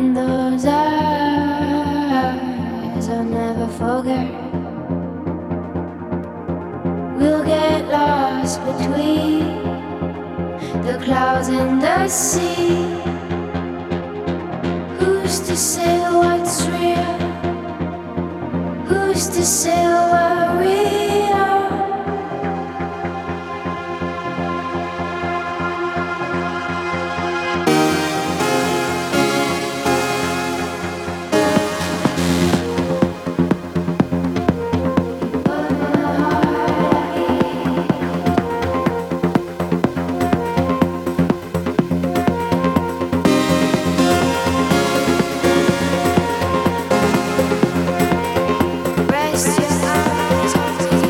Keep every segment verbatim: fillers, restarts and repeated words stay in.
in those eyes I'll never forget. We'll get lost between the clouds and the sea. Who's to say what's real? Who's to say what we are? Yes, yes, yes.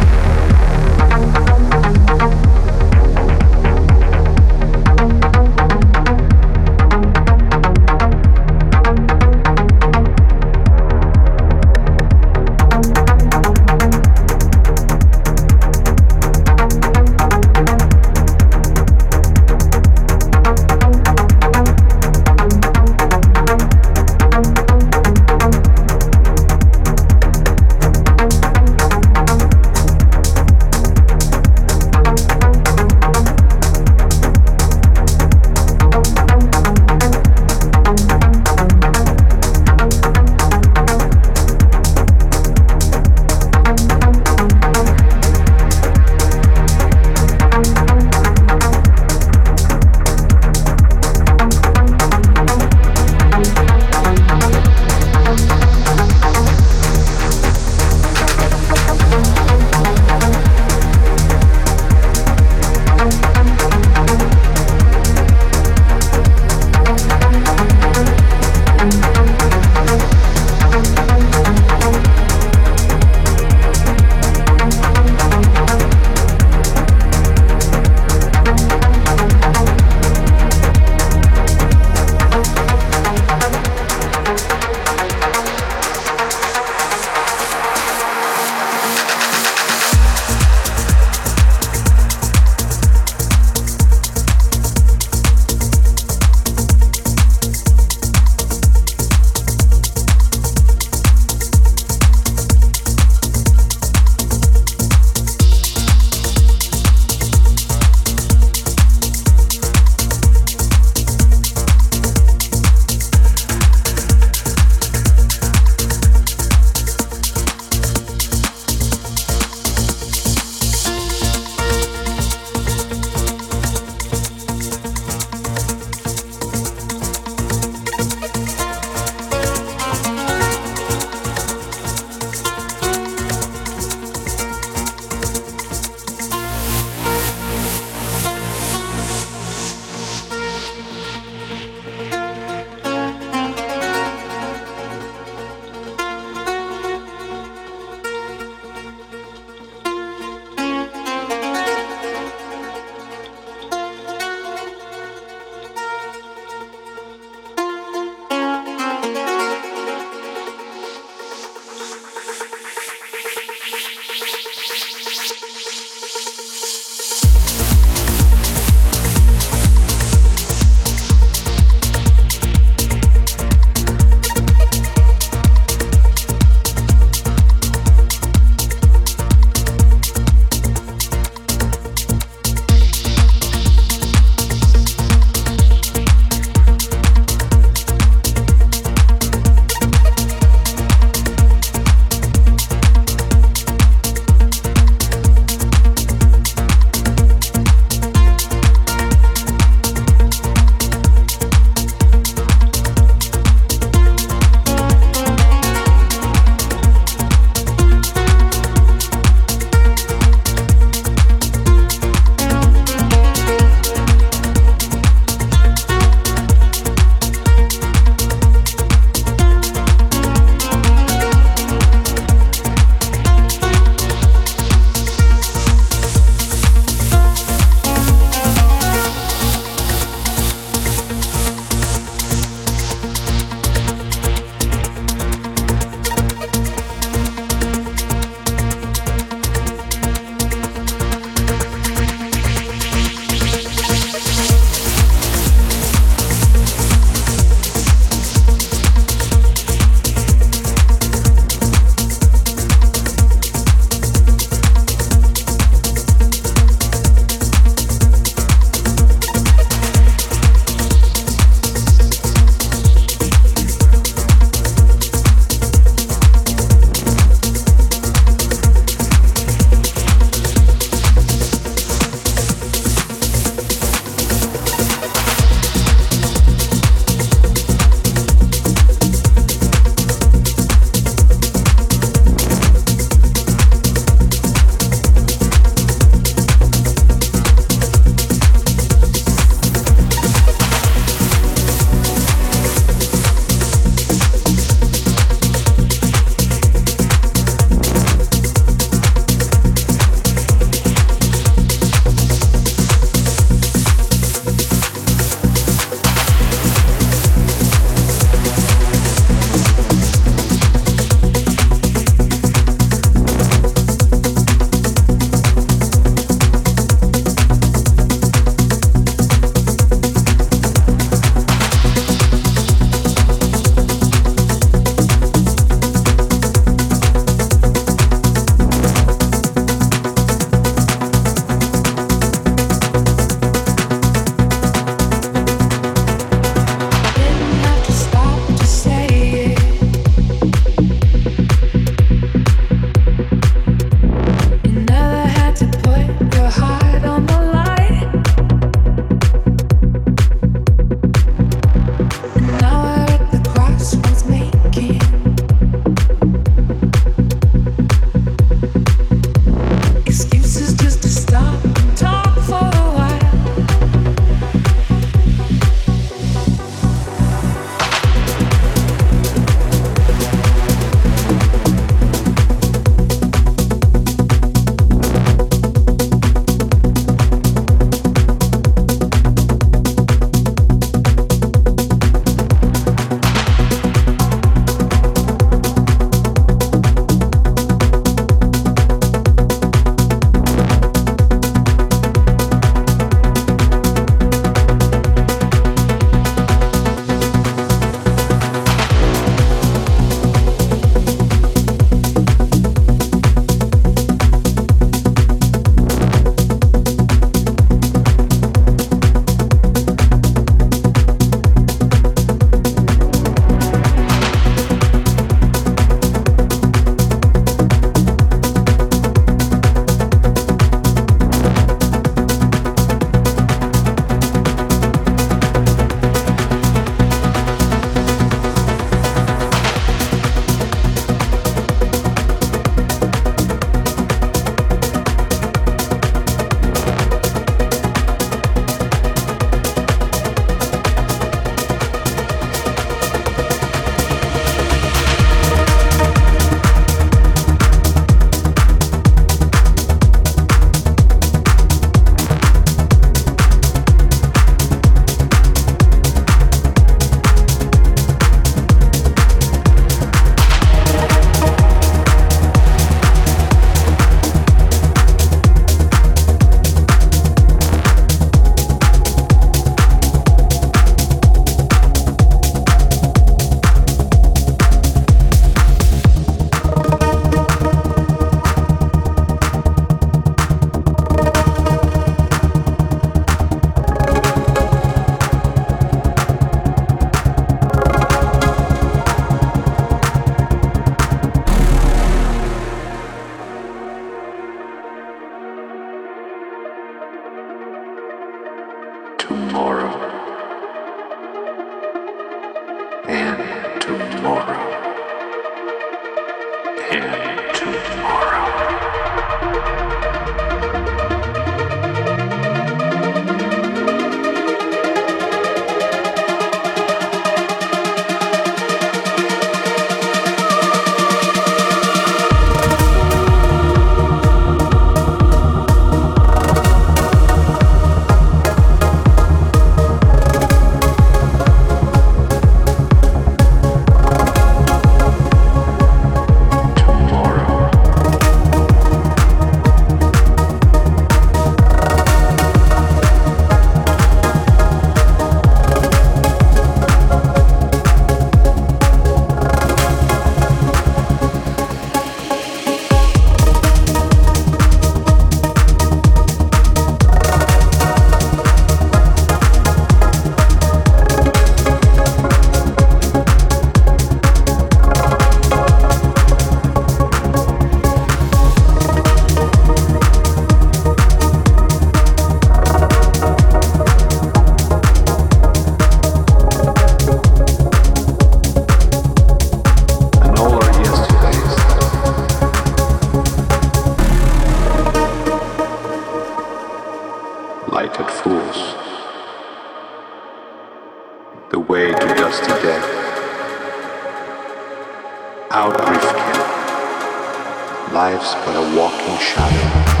How brief can it? Life's but a walking shadow.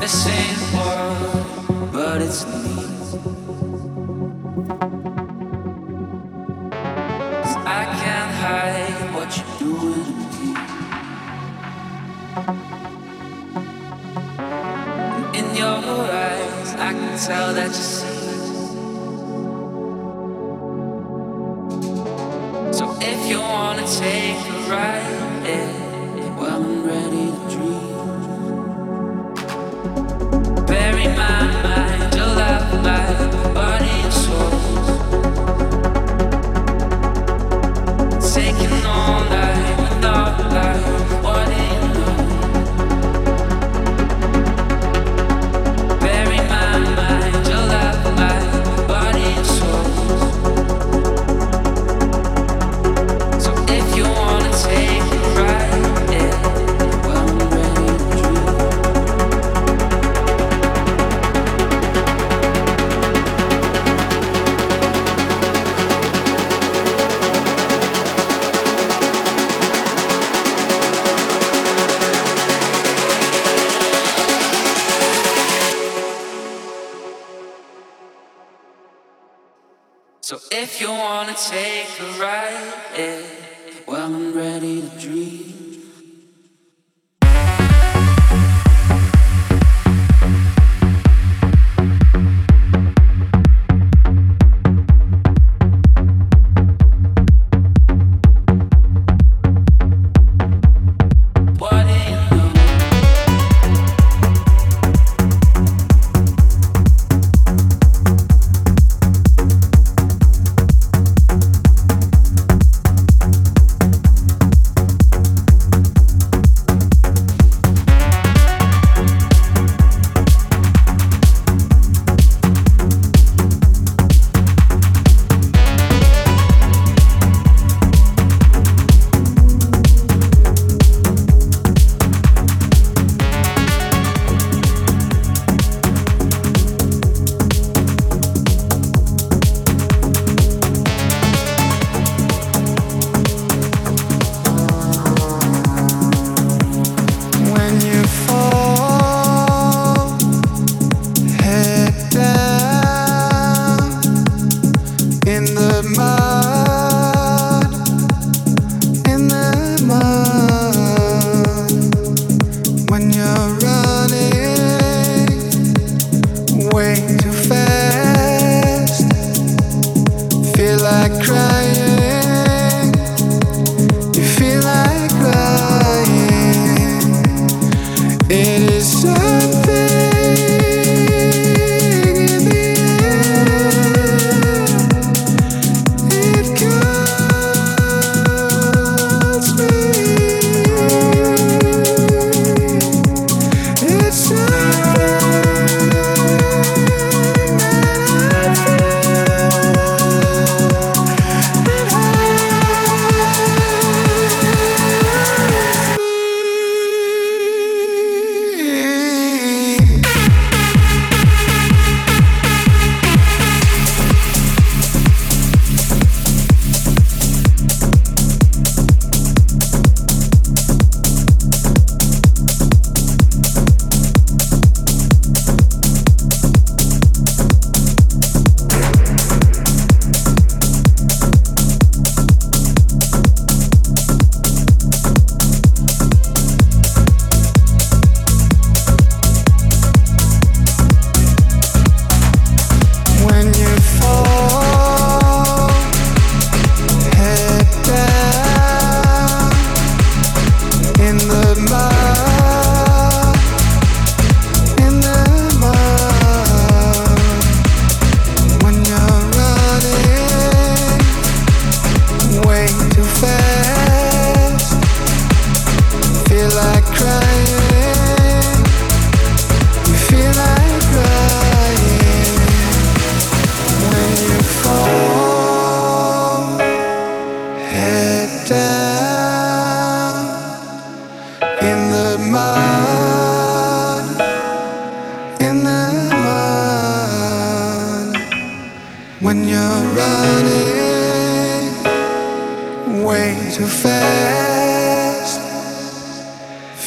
This ain't war, but it's me. Cause I can't hide what you're doing to me. And in your eyes, I can tell that you see. So if you wanna take a ride, yeah, well, I'm ready to dream. Bury my mind, you'll have my body and soul. Taking all night without life, what do you know? Bury my mind, you'll have my body and soul. So if you wanna take a ride, yeah, well, I'm ready to dream.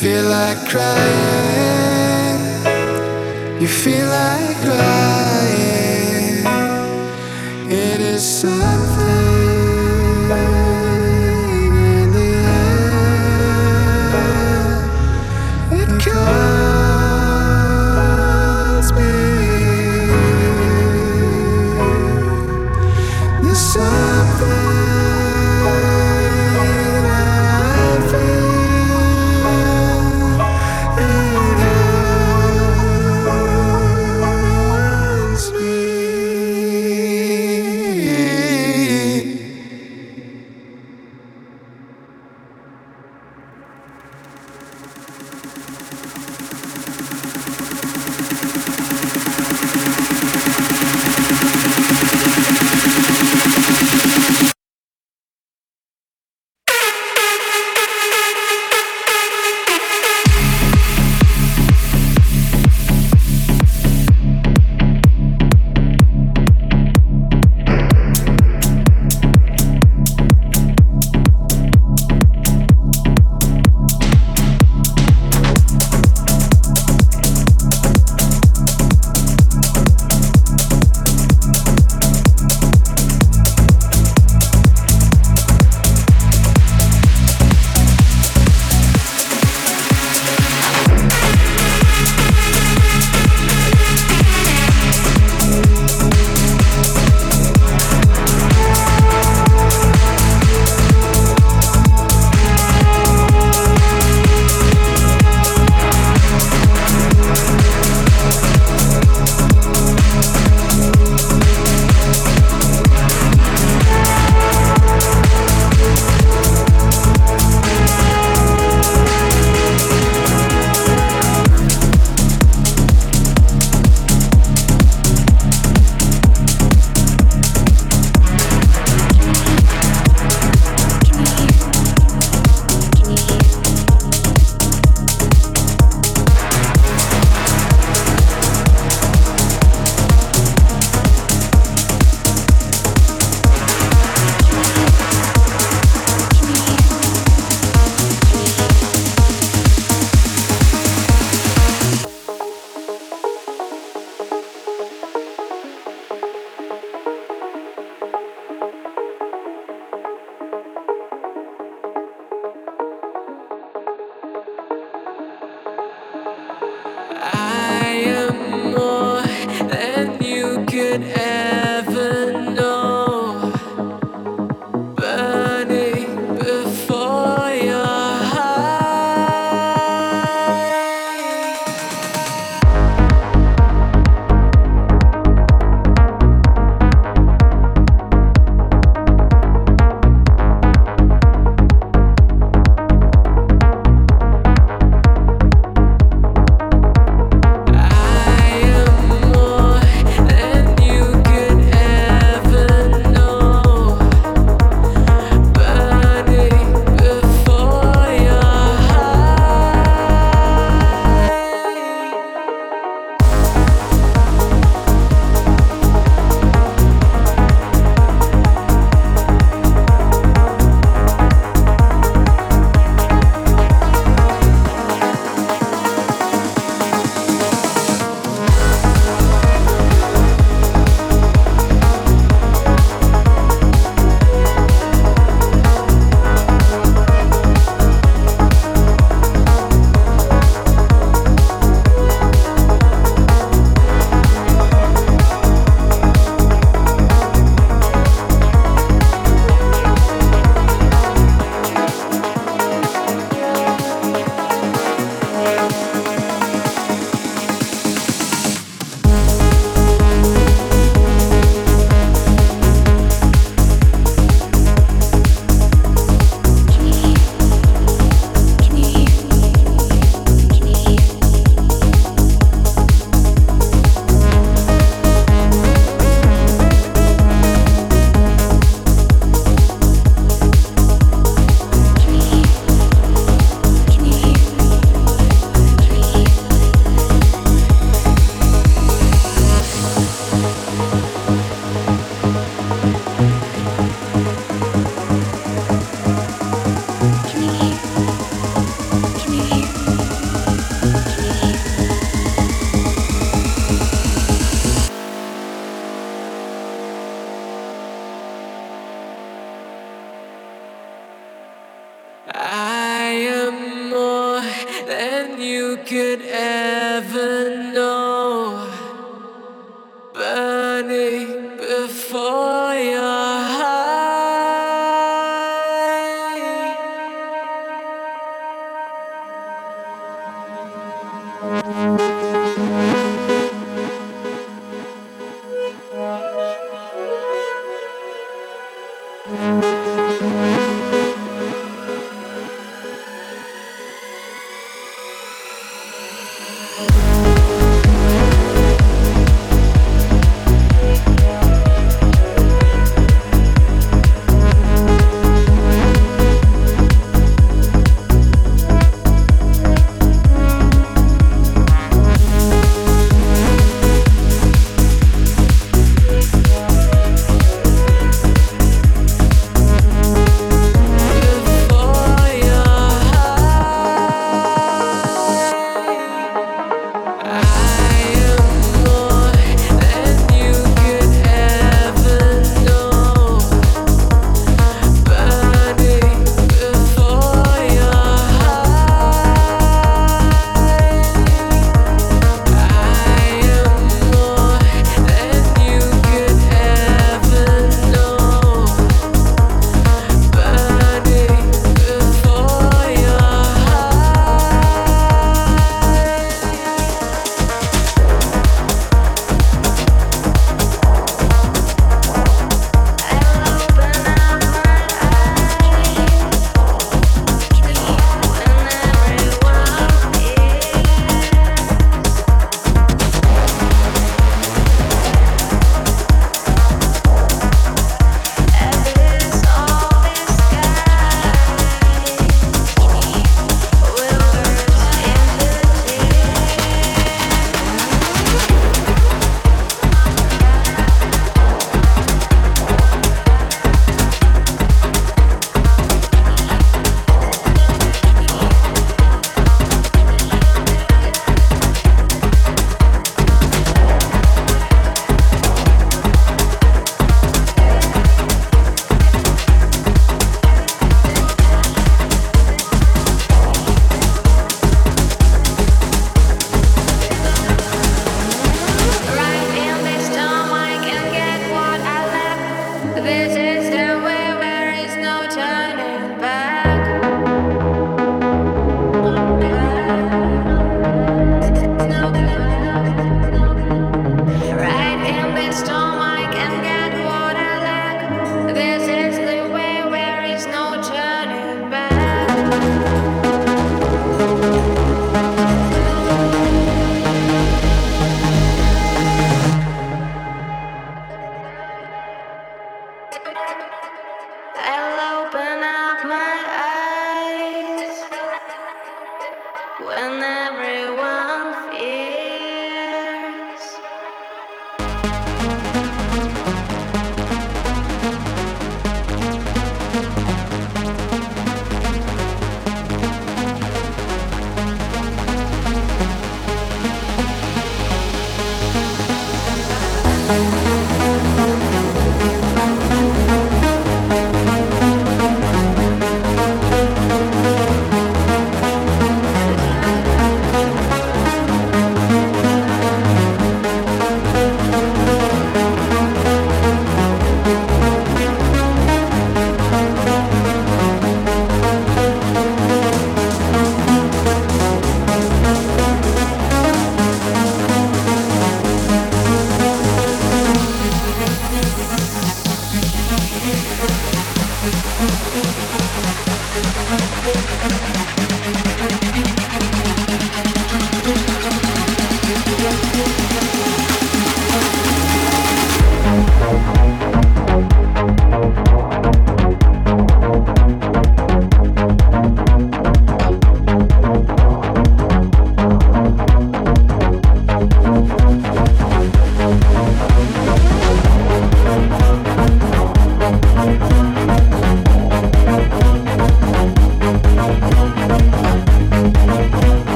Feel like crying, You feel like crying. It is something in the air. It calls me. There's something. Oh,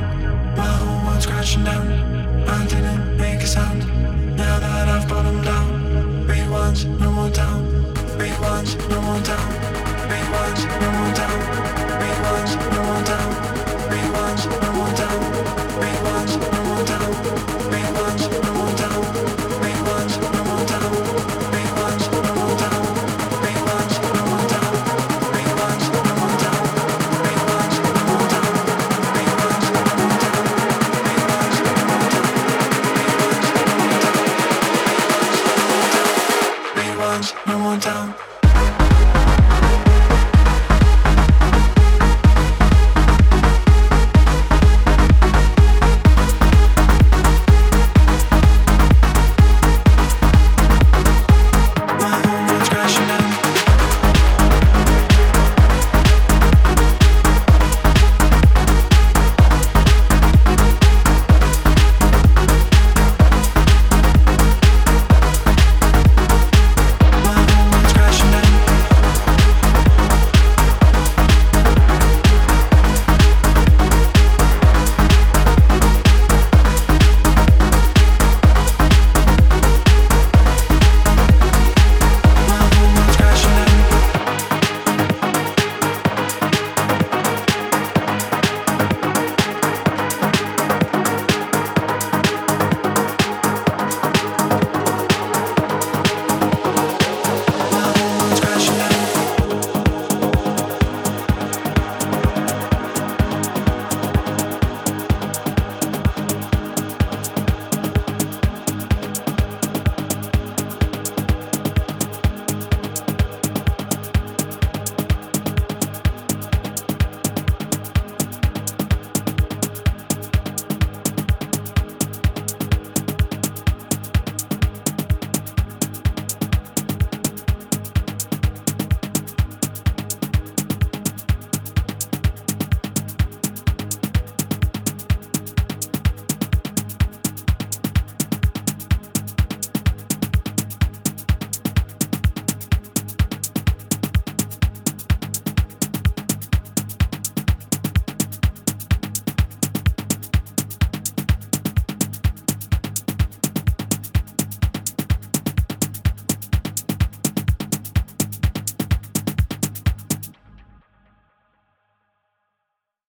down, my whole world's crashing down. I didn't make a sound. Now that I've bottomed out, big ones, no more down. Big ones, no more down.